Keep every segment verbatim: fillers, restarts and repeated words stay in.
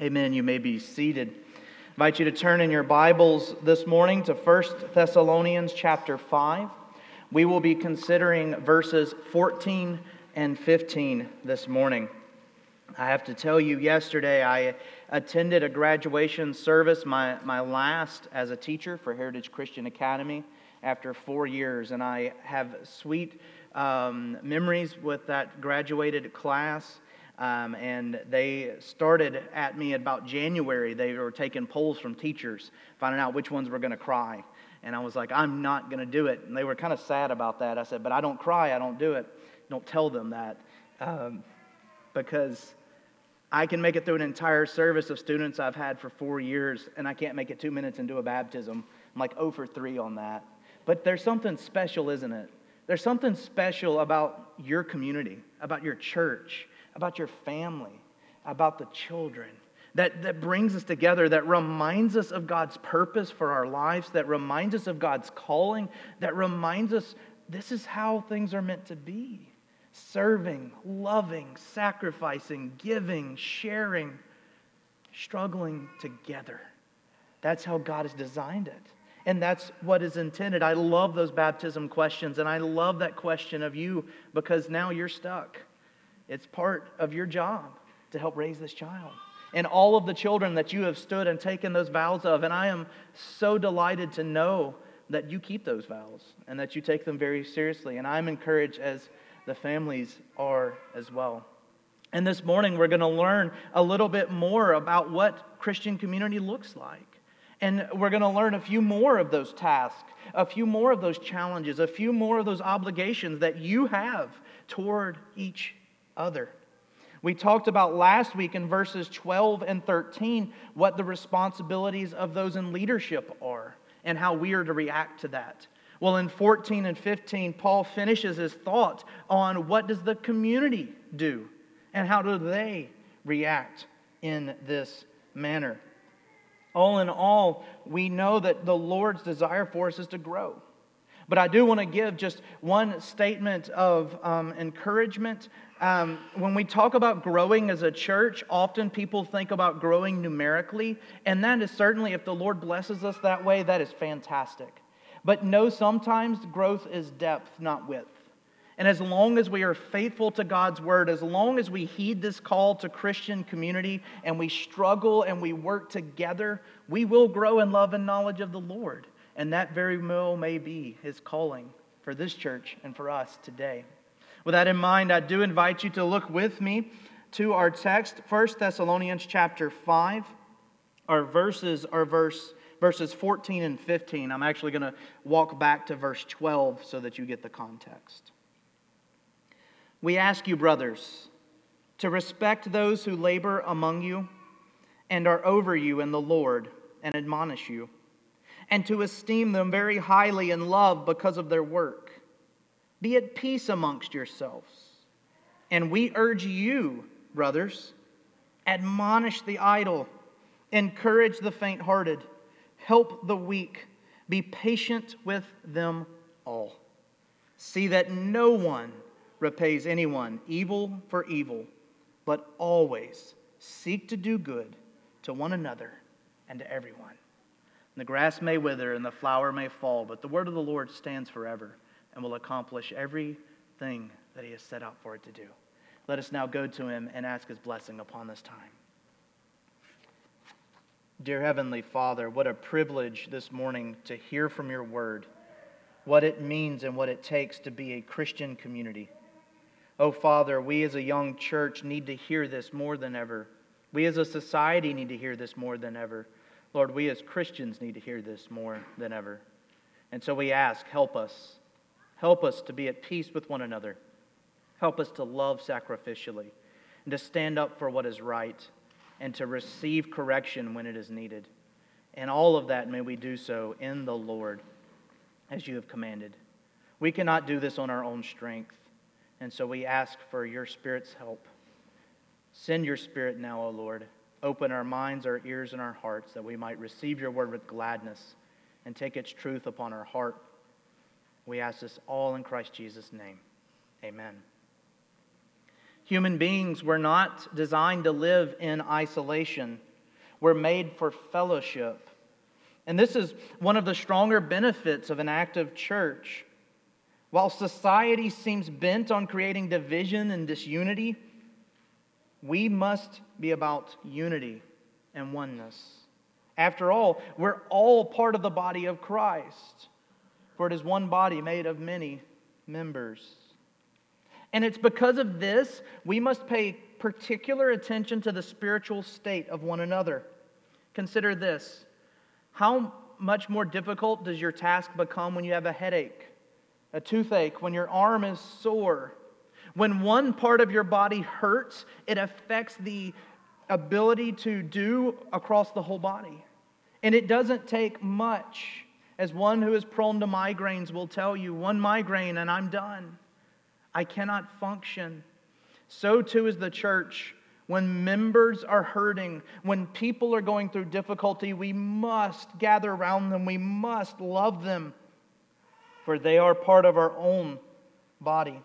Amen. You may be seated. I invite you to turn in your Bibles this morning to First Thessalonians chapter five. We will be considering verses fourteen and fifteen this morning. I have to tell you, yesterday I attended a graduation service, my, my last as a teacher for Heritage Christian Academy after four years. And I have sweet um, memories with that graduated class. Um, and they started at me about January. They were taking polls from teachers, finding out which ones were going to cry. And I was like, I'm not going to do it. And they were kind of sad about that. I said, but I don't cry. I don't do it. Don't tell them that. Um, because I can make it through an entire service of students I've had for four years, and I can't make it two minutes and do a baptism. I'm like oh for three on that. But there's something special, isn't it? There's something special about your community, about your church, about your family, about the children, that, that brings us together, that reminds us of God's purpose for our lives, that reminds us of God's calling, that reminds us this is how things are meant to be. Serving, loving, sacrificing, giving, sharing, struggling together. That's how God has designed it. And that's what is intended. I love those baptism questions, and I love that question of you, because now you're stuck. It's part of your job to help raise this child. And all of the children that you have stood and taken those vows of, and I am so delighted to know that you keep those vows and that you take them very seriously. And I'm encouraged as the families are as well. And this morning we're going to learn a little bit more about what Christian community looks like. And we're going to learn a few more of those tasks, a few more of those challenges, a few more of those obligations that you have toward each other. We talked about last week in verses twelve and thirteen what the responsibilities of those in leadership are and how we are to react to that. Well, in fourteen and fifteen, Paul finishes his thought on what does the community do and how do they react in this manner. All in all, we know that the Lord's desire for us is to grow. But I do want to give just one statement of um, encouragement. Um, when we talk about growing as a church, often people think about growing numerically. And that is certainly, if the Lord blesses us that way, that is fantastic. But no, sometimes growth is depth, not width. And as long as we are faithful to God's word, as long as we heed this call to Christian community and we struggle and we work together, we will grow in love and knowledge of the Lord. And that very well may be His calling for this church and for us today. With that in mind, I do invite you to look with me to our text, First Thessalonians chapter five. Our verses are verse Verses fourteen and fifteen. I'm actually going to walk back to verse twelve so that you get the context. We ask you, brothers, to respect those who labor among you and are over you in the Lord and admonish you, and to esteem them very highly in love because of their work. Be at peace amongst yourselves. And we urge you, brothers, admonish the idle, encourage the faint-hearted, help the weak, be patient with them all. See that no one repays anyone evil for evil, but always seek to do good to one another and to everyone. And the grass may wither and the flower may fall, but the word of the Lord stands forever and will accomplish everything that He has set out for it to do. Let us now go to Him and ask His blessing upon this time. Dear Heavenly Father, what a privilege this morning to hear from your word, what it means and what it takes to be a Christian community. Oh, Father, we as a young church need to hear this more than ever. We as a society need to hear this more than ever. Lord, we as Christians need to hear this more than ever. And so we ask, help us. Help us to be at peace with one another. Help us to love sacrificially and to stand up for what is right, and to receive correction when it is needed. And all of that may we do so in the Lord as you have commanded. We cannot do this on our own strength, and so we ask for your Spirit's help. Send your Spirit now, O Lord. Open our minds, our ears, and our hearts that we might receive your word with gladness and take its truth upon our heart. We ask this all in Christ Jesus' name. Amen. Human beings were not designed to live in isolation. We're made for fellowship. And this is one of the stronger benefits of an active church. While society seems bent on creating division and disunity, we must be about unity and oneness. After all, we're all part of the body of Christ, for it is one body made of many members. And it's because of this, we must pay particular attention to the spiritual state of one another. Consider this. How much more difficult does your task become when you have a headache, a toothache, when your arm is sore? When one part of your body hurts, it affects the ability to do across the whole body. And it doesn't take much. As one who is prone to migraines will tell you, one migraine and I'm done. I cannot function. So too is the church. When members are hurting, when people are going through difficulty, we must gather around them. We must love them, for they are part of our own body.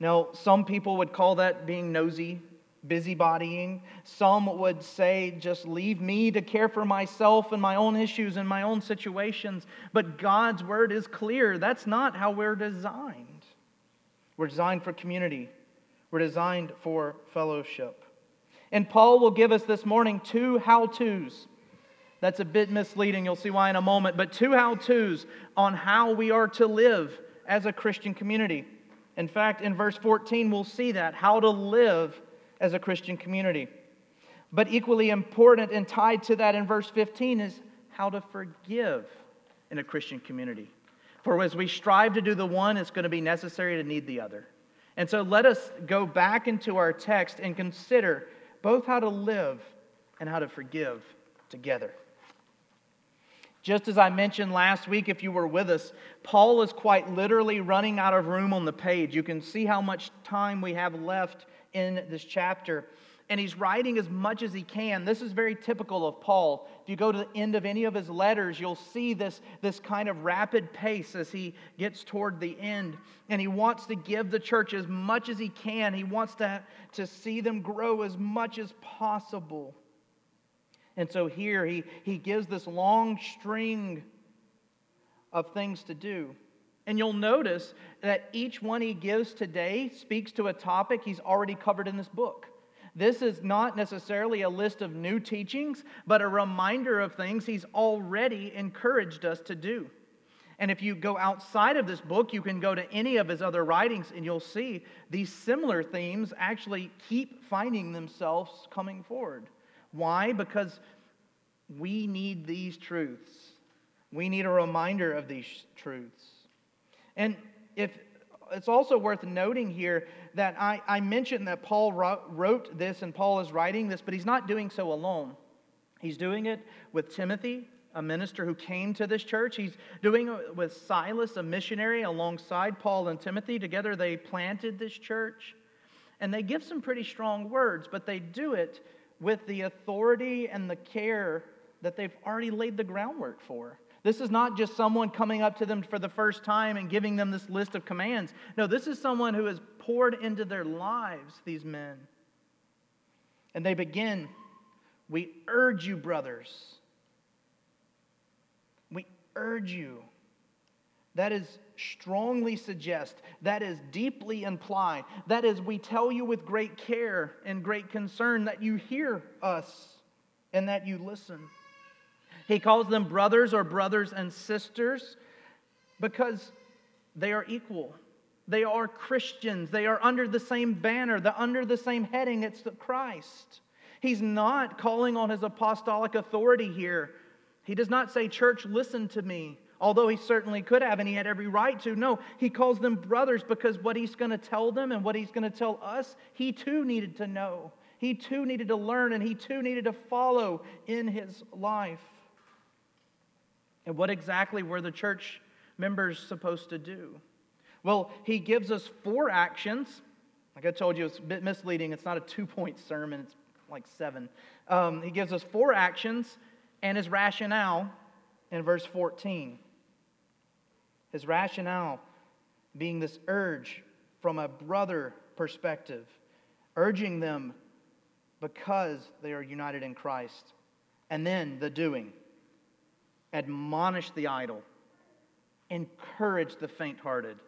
Now, some people would call that being nosy, busybodying. Some would say, just leave me to care for myself and my own issues and my own situations. But God's word is clear. That's not how we're designed. We're designed for community. We're designed for fellowship. And Paul will give us this morning two how-tos. That's a bit misleading. You'll see why in a moment. But two how-tos on how we are to live as a Christian community. In fact, in verse fourteen, we'll see that, how to live as a Christian community. But equally important and tied to that in verse fifteen is how to forgive in a Christian community. For as we strive to do the one, it's going to be necessary to need the other. And so let us go back into our text and consider both how to live and how to forgive together. Just as I mentioned last week, if you were with us, Paul is quite literally running out of room on the page. You can see how much time we have left in this chapter. And he's writing as much as he can. This is very typical of Paul. If you go to the end of any of his letters, you'll see this, this kind of rapid pace as he gets toward the end. And he wants to give the church as much as he can. He wants to, to see them grow as much as possible. And so here he, he gives this long string of things to do. And you'll notice that each one he gives today speaks to a topic he's already covered in this book. This is not necessarily a list of new teachings, but a reminder of things he's already encouraged us to do. And if you go outside of this book, you can go to any of his other writings and you'll see these similar themes actually keep finding themselves coming forward. Why? Because we need these truths. We need a reminder of these truths. And if it's also worth noting here that I, I mentioned that Paul wrote this and Paul is writing this, but he's not doing so alone. He's doing it with Timothy, a minister who came to this church. He's doing it with Silas, a missionary, alongside Paul and Timothy. Together they planted this church. And they give some pretty strong words, but they do it with the authority and the care that they've already laid the groundwork for. This is not just someone coming up to them for the first time and giving them this list of commands. No, this is someone who has poured into their lives, these men. And they begin, we urge you, brothers. We urge you. That is strongly suggest. That is deeply imply. That is, we tell you with great care and great concern that you hear us and that you listen. He calls them brothers or brothers and sisters because they are equal. They are Christians. They are under the same banner, the under the same heading. It's the Christ. He's not calling on his apostolic authority here. He does not say, church, listen to me, although he certainly could have and he had every right to. No, he calls them brothers because what he's going to tell them and what he's going to tell us, he too needed to know. He too needed to learn and he too needed to follow in his life. And what exactly were the church members supposed to do? Well, he gives us four actions. Like I told you, it's a bit misleading. It's not a two-point sermon. It's like seven. Um, he gives us four actions and his rationale in verse fourteen. His rationale being this urge from a brother perspective, urging them because they are united in Christ. And then the doing. Admonish the idle. Encourage the faint-hearted.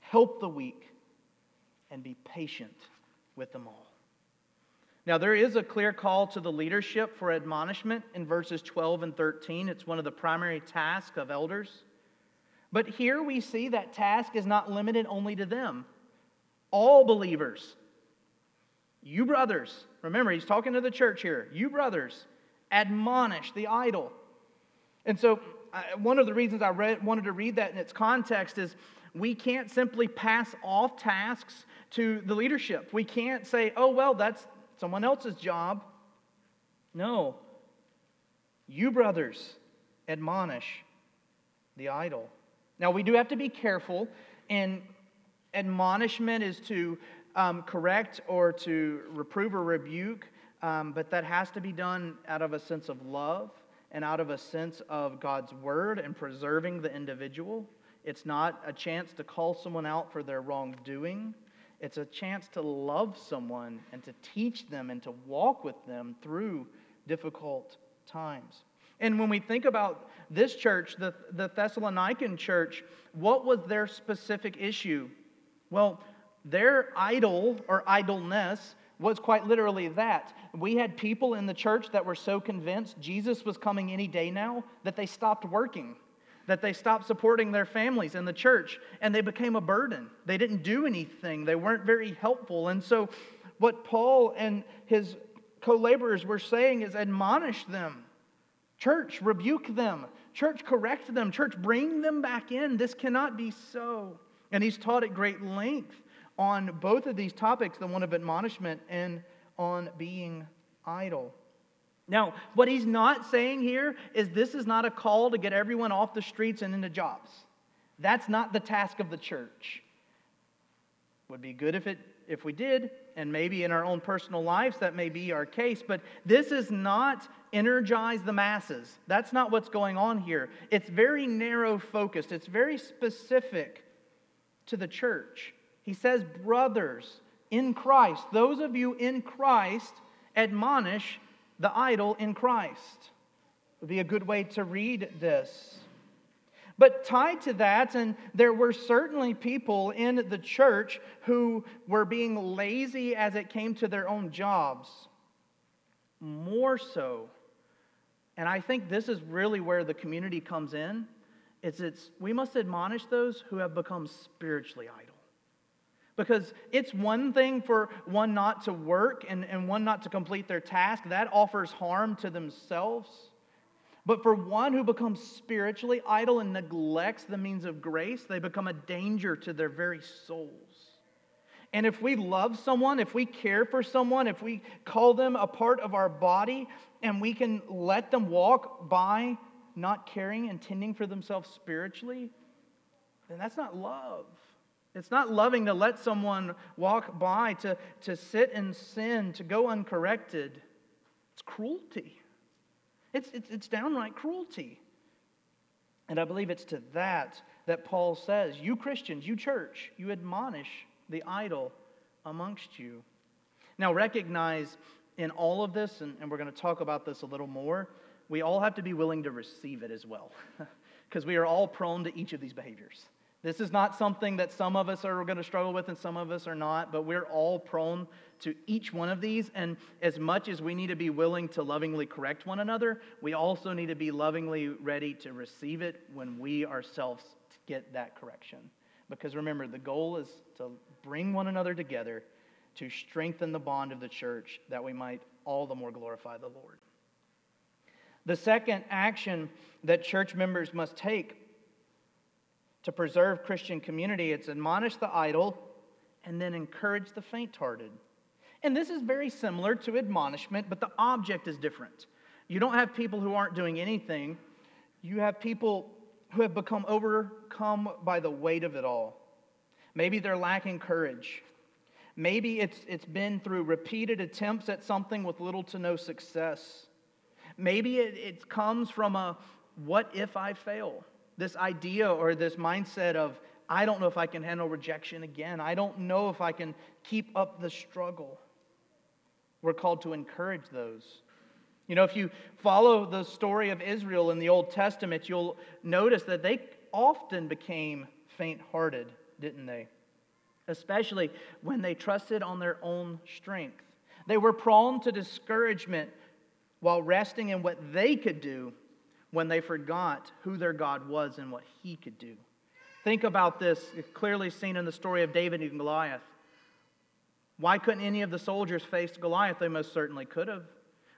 Help the weak. And be patient with them all. Now, there is a clear call to the leadership for admonishment in verses twelve and thirteen. It's one of the primary tasks of elders. But here we see that task is not limited only to them. All believers, you brothers, remember he's talking to the church here, you brothers, admonish the idle. And so one of the reasons I read, wanted to read that in its context is we can't simply pass off tasks to the leadership. We can't say, oh, well, that's someone else's job. No. You brothers, admonish the idle. Now, we do have to be careful, and admonishment is to um, correct or to reprove or rebuke, um, but that has to be done out of a sense of love and out of a sense of God's word and preserving the individual. It's not a chance to call someone out for their wrongdoing. It's a chance to love someone and to teach them and to walk with them through difficult times. And when we think about this church, the, the Thessalonican church, what was their specific issue? Well, their idol or idleness was quite literally that. We had people in the church that were so convinced Jesus was coming any day now that they stopped working, that they stopped supporting their families in the church, and they became a burden. They didn't do anything. They weren't very helpful. And so what Paul and his co-laborers were saying is admonish them. Church, rebuke them. Church, correct them. Church, bring them back in. This cannot be so. And he's taught at great length on both of these topics, the one of admonishment and on being idle. Now, what he's not saying here is this is not a call to get everyone off the streets and into jobs. That's not the task of the church. Would be good if it if we did, and maybe in our own personal lives that may be our case, but this is not energize the masses. That's not what's going on here. It's very narrow focused. It's very specific to the church. He says, brothers in Christ, those of you in Christ, admonish the idle in Christ. Would be a good way to read this. But tied to that, and there were certainly people in the church who were being lazy as it came to their own jobs. More so, and I think this is really where the community comes in, is it's we must admonish those who have become spiritually idle. Because it's one thing for one not to work and, and one not to complete their task. That offers harm to themselves. But for one who becomes spiritually idle and neglects the means of grace, they become a danger to their very souls. And if we love someone, if we care for someone, if we call them a part of our body, and we can let them walk by not caring and tending for themselves spiritually, then that's not love. It's not loving to let someone walk by, to, to sit in sin, to go uncorrected. It's cruelty. It's, it's, it's downright cruelty. And I believe it's to that that Paul says, you Christians, you church, you admonish the idle amongst you. Now recognize in all of this, and, and we're going to talk about this a little more, we all have to be willing to receive it as well. Because we are all prone to each of these behaviors. This is not something that some of us are going to struggle with and some of us are not, but we're all prone to each one of these. And as much as we need to be willing to lovingly correct one another, we also need to be lovingly ready to receive it when we ourselves get that correction. Because remember, the goal is to bring one another together to strengthen the bond of the church that we might all the more glorify the Lord. The second action that church members must take to preserve Christian community, it's admonish the idle and then encourage the faint-hearted. And this is very similar to admonishment, but the object is different. You don't have people who aren't doing anything. You have people who have become overcome by the weight of it all. Maybe they're lacking courage. Maybe it's it's been through repeated attempts at something with little to no success. Maybe it, it comes from a what if I fail? This idea or this mindset of I don't know if I can handle rejection again. I don't know if I can keep up the struggle. We're called to encourage those. You know, if you follow the story of Israel in the Old Testament, you'll notice that they often became faint-hearted, didn't they? Especially when they trusted on their own strength. They were prone to discouragement while resting in what they could do when they forgot who their God was and what He could do. Think about this. It's clearly seen in the story of David and Goliath. Why couldn't any of the soldiers face Goliath? They most certainly could have.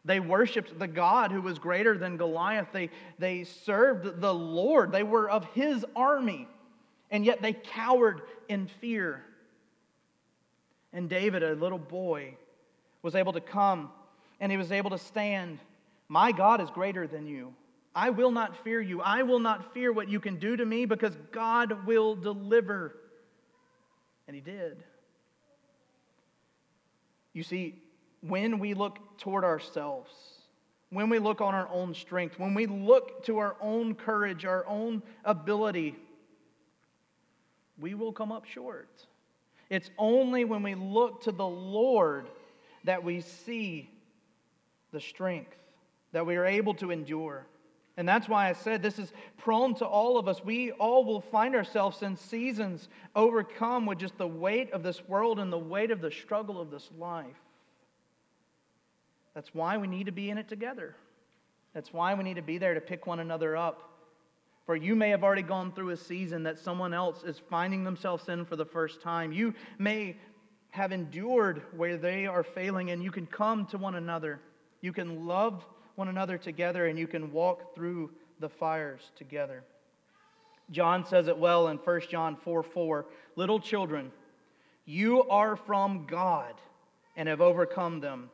They worshipped the God who was greater than Goliath. They, they served the Lord. They were of His army. And yet they cowered in fear. And David, a little boy, was able to come and he was able to stand. My God is greater than you. I will not fear you. I will not fear what you can do to me because God will deliver. And He did. You see, when we look toward ourselves, when we look on our own strength, when we look to our own courage, our own ability, we will come up short. It's only when we look to the Lord that we see the strength, that we are able to endure. And that's why I said this is prone to all of us. We all will find ourselves in seasons overcome with just the weight of this world and the weight of the struggle of this life. That's why we need to be in it together. That's why we need to be there to pick one another up. For you may have already gone through a season that someone else is finding themselves in for the first time. You may have endured where they are failing, and you can come to one another. You can love one another together, and you can walk through the fires together. John says it well in First John four four. Little children, you are from God and have overcome them.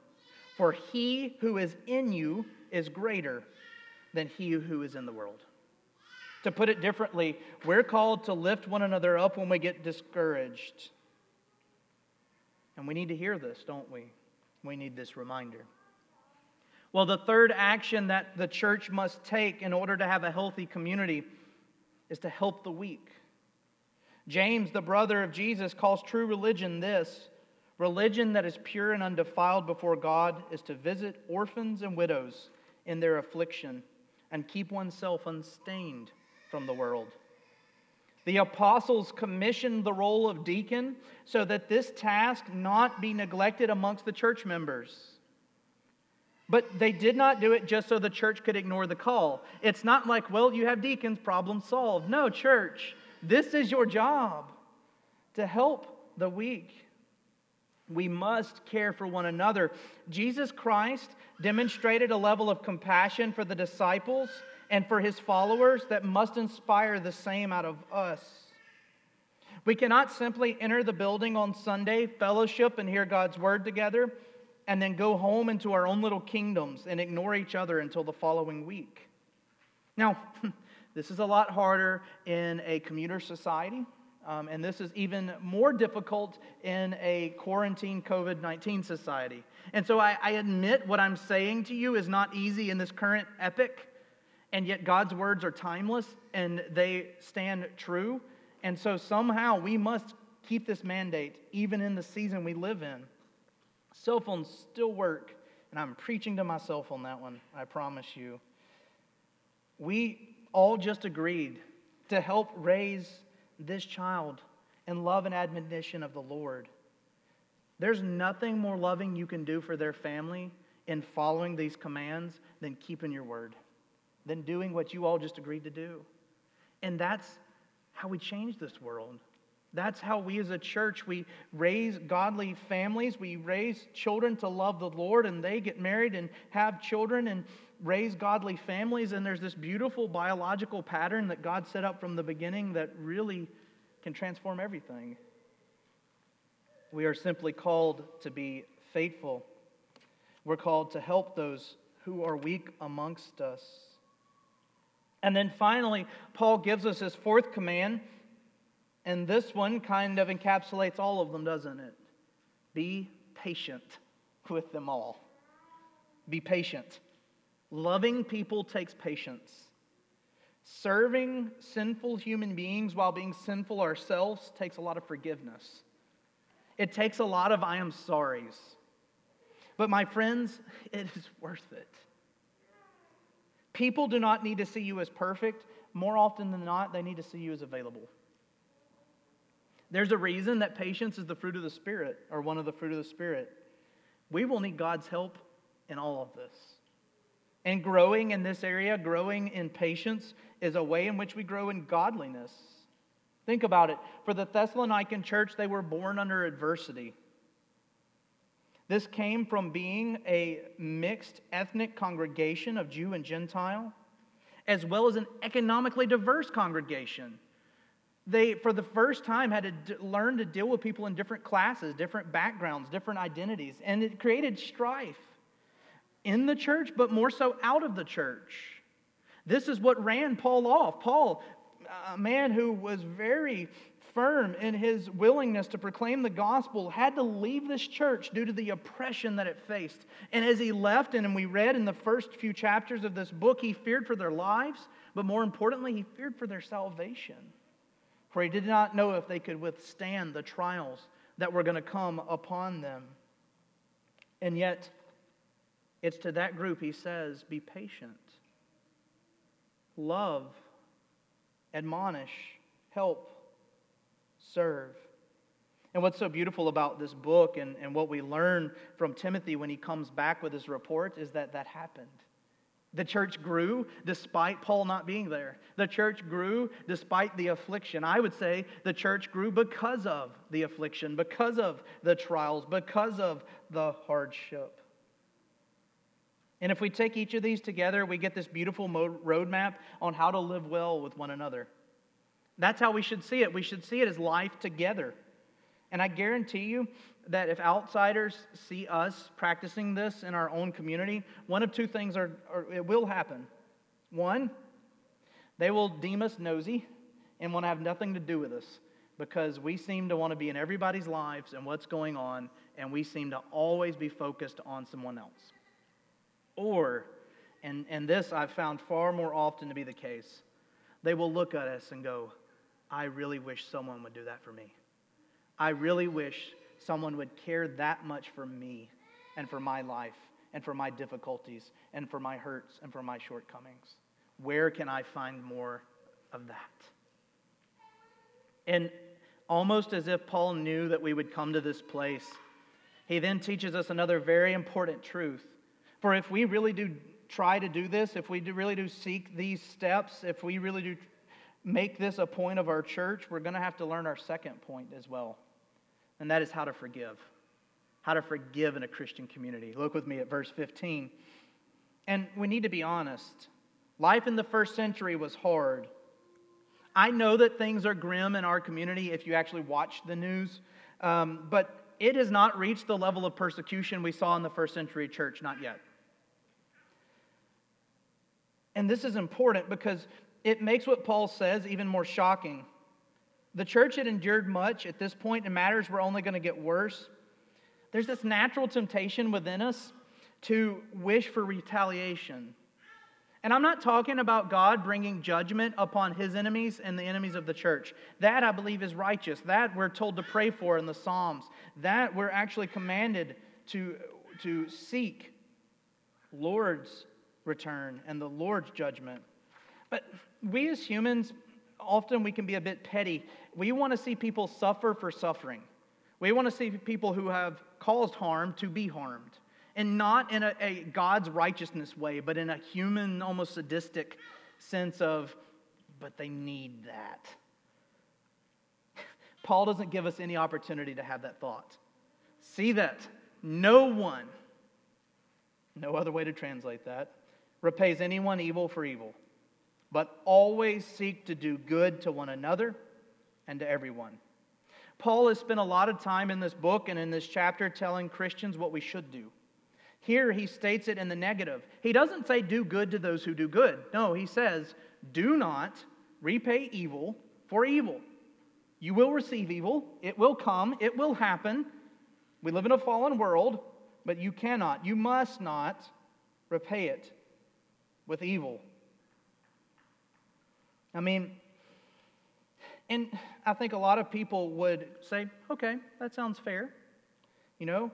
For He who is in you is greater than he who is in the world. To put it differently, we're called to lift one another up when we get discouraged. And we need to hear this, don't we? We need this reminder. Well, the third action that the church must take in order to have a healthy community is to help the weak. James, the brother of Jesus, calls true religion this: religion that is pure and undefiled before God is to visit orphans and widows in their affliction and keep oneself unstained from the world. The apostles commissioned the role of deacon so that this task not be neglected amongst the church members. But they did not do it just so the church could ignore the call. It's not like, well, you have deacons, problem solved. No, church, this is your job, to help the weak. We must care for one another. Jesus Christ demonstrated a level of compassion for the disciples and for His followers that must inspire the same out of us. We cannot simply enter the building on Sunday, fellowship, and hear God's Word together, and then go home into our own little kingdoms and ignore each other until the following week. Now, this is a lot harder in a commuter society, um, and this is even more difficult in a quarantine covid nineteen society. And so I, I admit what I'm saying to you is not easy in this current epoch. And yet God's words are timeless and they stand true. And so somehow we must keep this mandate even in the season we live in. Cell phones still work, and I'm preaching to myself on that one, I promise you. We all just agreed to help raise this child in love and admonition of the Lord. There's nothing more loving you can do for their family in following these commands than keeping your word, than doing what you all just agreed to do. And that's how we change this world. That's how we as a church, we raise godly families, we raise children to love the Lord, and they get married and have children and raise godly families, and there's this beautiful biological pattern that God set up from the beginning that really can transform everything. We are simply called to be faithful. We're called to help those who are weak amongst us. And then finally, Paul gives us his fourth command, and this one kind of encapsulates all of them, doesn't it? Be patient with them all. Be patient. Loving people takes patience. Serving sinful human beings while being sinful ourselves takes a lot of forgiveness. It takes a lot of I am sorries. But my friends, it is worth it. People do not need to see you as perfect. More often than not, they need to see you as available. There's a reason that patience is the fruit of the Spirit, or one of the fruit of the Spirit. We will need God's help in all of this. And growing in this area, growing in patience, is a way in which we grow in godliness. Think about it. For the Thessalonican church, they were born under adversity. This came from being a mixed ethnic congregation of Jew and Gentile, as well as an economically diverse congregation. They, for the first time, had to d- learn to deal with people in different classes, different backgrounds, different identities, and it created strife in the church, but more so out of the church. This is what ran Paul off. Paul, a man who was very firm in his willingness to proclaim the gospel, had to leave this church due to the oppression that it faced. And as he left, and we read in the first few chapters of this book, he feared for their lives, but more importantly, he feared for their salvation. For he did not know if they could withstand the trials that were going to come upon them. And yet, it's to that group he says, be patient, love, admonish, help, serve. And what's so beautiful about this book and, and what we learn from Timothy when he comes back with his report is that that happened. The church grew despite Paul not being there. The church grew despite the affliction. I would say the church grew because of the affliction, because of the trials, because of the hardship. And if we take each of these together, we get this beautiful roadmap on how to live well with one another. That's how we should see it. We should see it as life together. And I guarantee you that if outsiders see us practicing this in our own community, one of two things are, are it will happen. One, they will deem us nosy and want to have nothing to do with us because we seem to want to be in everybody's lives and what's going on, and we seem to always be focused on someone else. Or, and, and this I've found far more often to be the case, they will look at us and go, I really wish someone would do that for me. I really wish someone would care that much for me and for my life and for my difficulties and for my hurts and for my shortcomings. Where can I find more of that? And almost as if Paul knew that we would come to this place, he then teaches us another very important truth. For if we really do try to do this, if we do really do seek these steps, if we really do make this a point of our church, we're going to have to learn our second point as well. And that is how to forgive. How to forgive in a Christian community. Look with me at verse fifteen. And we need to be honest. Life in the first century was hard. I know that things are grim in our community if you actually watch the news, um, but it has not reached the level of persecution we saw in the first century church, not yet. And this is important because it makes what Paul says even more shocking. The church had endured much at this point, and matters were only going to get worse. There's this natural temptation within us to wish for retaliation. And I'm not talking about God bringing judgment upon his enemies and the enemies of the church. That, I believe, is righteous. That we're told to pray for in the Psalms. That we're actually commanded to, to seek Lord's return and the Lord's judgment. But we as humans, often we can be a bit petty. We want to see people suffer for suffering. We want to see people who have caused harm to be harmed. And not in a, a God's righteousness way, but in a human, almost sadistic sense of, but they need that. Paul doesn't give us any opportunity to have that thought. See that no one, no other way to translate that, repays anyone evil for evil, but always seek to do good to one another and to everyone. Paul has spent a lot of time in this book and in this chapter telling Christians what we should do. Here he states it in the negative. He doesn't say do good to those who do good. No, he says do not repay evil for evil. You will receive evil. It will come. It will happen. We live in a fallen world, but you cannot, you must not repay it with evil. I mean, and I think a lot of people would say, okay, that sounds fair. You know,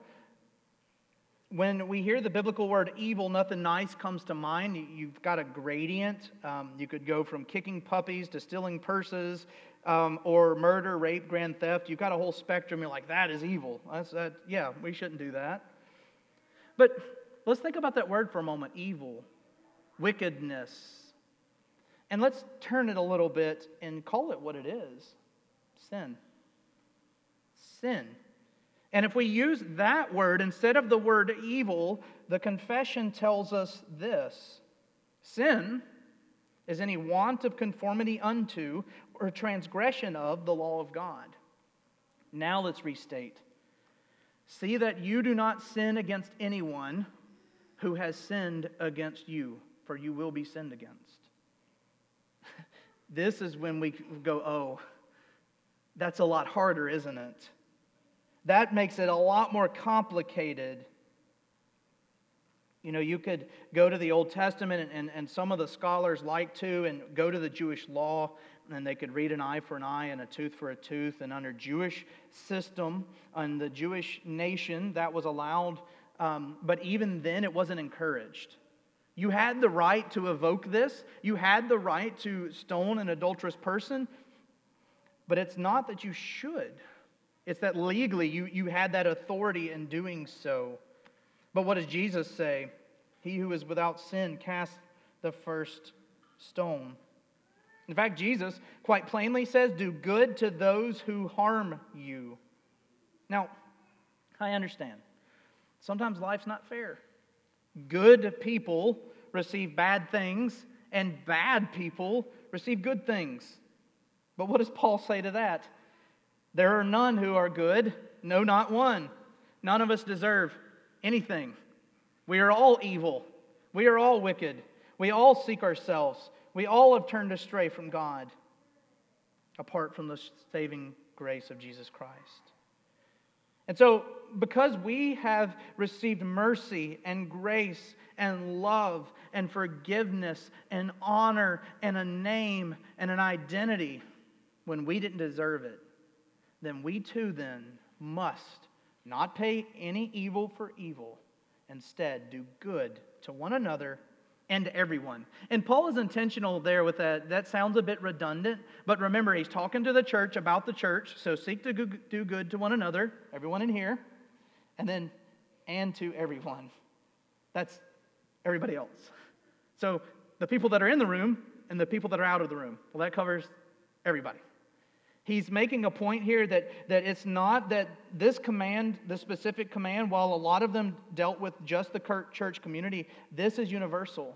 when we hear the biblical word evil, nothing nice comes to mind. You've got a gradient. Um, you could go from kicking puppies to stealing purses um, or murder, rape, grand theft. You've got a whole spectrum. You're like, that is evil. That's, that, yeah, we shouldn't do that. But let's think about that word for a moment, evil, wickedness. And let's turn it a little bit and call it what it is, sin. Sin. And if we use that word instead of the word evil, the confession tells us this. Sin is any want of conformity unto or transgression of the law of God. Now let's restate. See that you do not sin against anyone who has sinned against you, for you will be sinned against. This is when we go, oh, that's a lot harder, isn't it? That makes it a lot more complicated. You know, you could go to the Old Testament, and, and, and some of the scholars like to, and go to the Jewish law, and they could read an eye for an eye and a tooth for a tooth. And under Jewish system, and the Jewish nation, that was allowed. Um, but even then, it wasn't encouraged. You had the right to evoke this. You had the right to stone an adulterous person. But it's not that you should. It's that legally you, you had that authority in doing so. But what does Jesus say? He who is without sin cast the first stone. In fact, Jesus quite plainly says, do good to those who harm you. Now, I understand. Sometimes life's not fair. Good people receive bad things, and bad people receive good things. But what does Paul say to that? There are none who are good, no, not one. None of us deserve anything. We are all evil. We are all wicked. We all seek ourselves. We all have turned astray from God, apart from the saving grace of Jesus Christ. And so, because we have received mercy and grace and love and forgiveness and honor and a name and an identity when we didn't deserve it, then we too then must not pay any evil for evil. Instead, do good to one another and to everyone. And Paul is intentional there with that. That sounds a bit redundant, but remember, he's talking to the church about the church. So seek to do good to one another, everyone in here, and then and to everyone. That's everybody else. So the people that are in the room and the people that are out of the room. Well, that covers everybody. He's making a point here that, that it's not that this command, this specific command, while a lot of them dealt with just the church community, this is universal.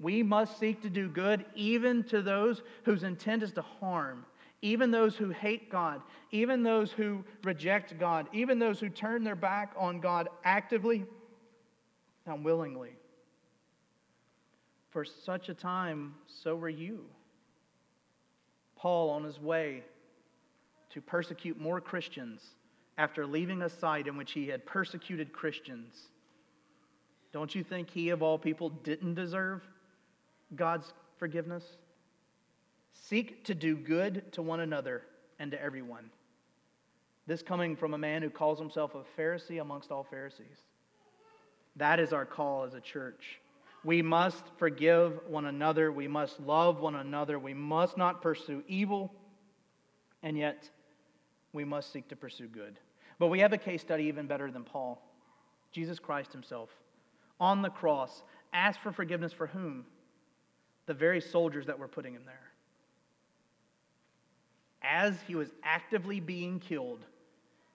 We must seek to do good even to those whose intent is to harm, even those who hate God, even those who reject God, even those who turn their back on God actively and willingly. For such a time, so were you. Paul on his way to persecute more Christians after leaving a site in which he had persecuted Christians. Don't you think he, of all people, didn't deserve God's forgiveness? Seek to do good to one another and to everyone. This coming from a man who calls himself a Pharisee amongst all Pharisees. That is our call as a church. We must forgive one another. We must love one another. We must not pursue evil. And yet, we must seek to pursue good. But we have a case study even better than Paul. Jesus Christ himself, on the cross, asked for forgiveness for whom? The very soldiers that were putting him there. As he was actively being killed,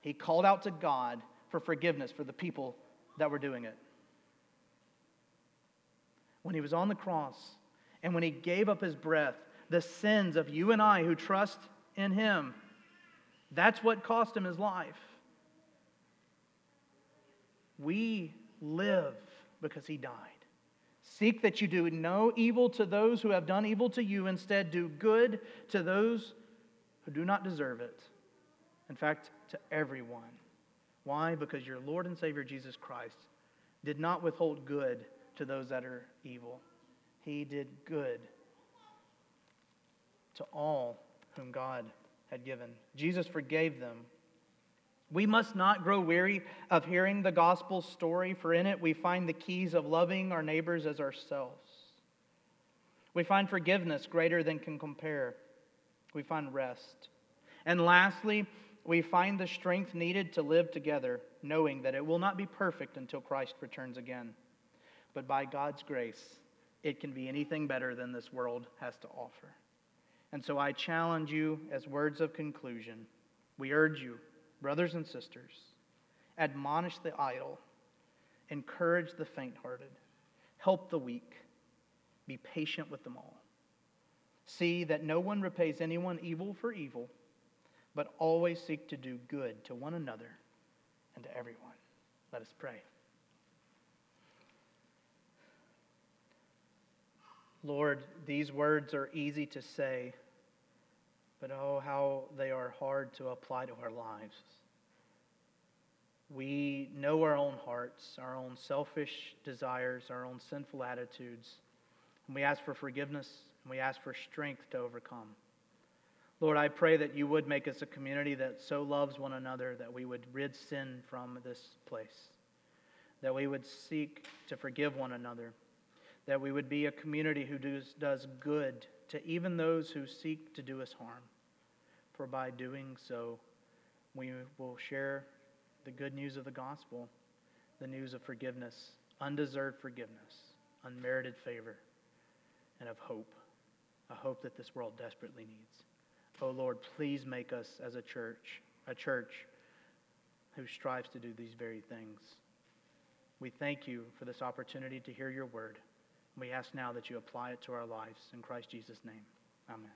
he called out to God for forgiveness for the people that were doing it. When he was on the cross, and when he gave up his breath, the sins of you and I who trust in him. That's what cost him his life. We live because he died. Seek that you do no evil to those who have done evil to you. Instead, do good to those who do not deserve it. In fact, to everyone. Why? Because your Lord and Savior Jesus Christ did not withhold good to those that are evil. He did good. to all whom God had given. Jesus forgave them. We must not grow weary of hearing the gospel story, for in it we find the keys of loving our neighbors as ourselves. We find forgiveness greater than can compare. We find rest. And lastly, we find the strength needed to live together, knowing that it will not be perfect until Christ returns again. But by God's grace, it can be anything better than this world has to offer. And so I challenge you as words of conclusion. We urge you, brothers and sisters, admonish the idle, encourage the faint-hearted, help the weak, be patient with them all. See that no one repays anyone evil for evil, but always seek to do good to one another and to everyone. Let us pray. Lord, these words are easy to say, but oh, how they are hard to apply to our lives. We know our own hearts, our own selfish desires, our own sinful attitudes, and we ask for forgiveness, and we ask for strength to overcome. Lord, I pray that you would make us a community that so loves one another that we would rid sin from this place, that we would seek to forgive one another, that we would be a community who does, does good to even those who seek to do us harm. For by doing so, we will share the good news of the gospel, the news of forgiveness, undeserved forgiveness, unmerited favor, and of hope, a hope that this world desperately needs. Oh Lord, please make us as a church, a church who strives to do these very things. We thank you for this opportunity to hear your word. We ask now that you apply it to our lives. In Christ Jesus' name, amen.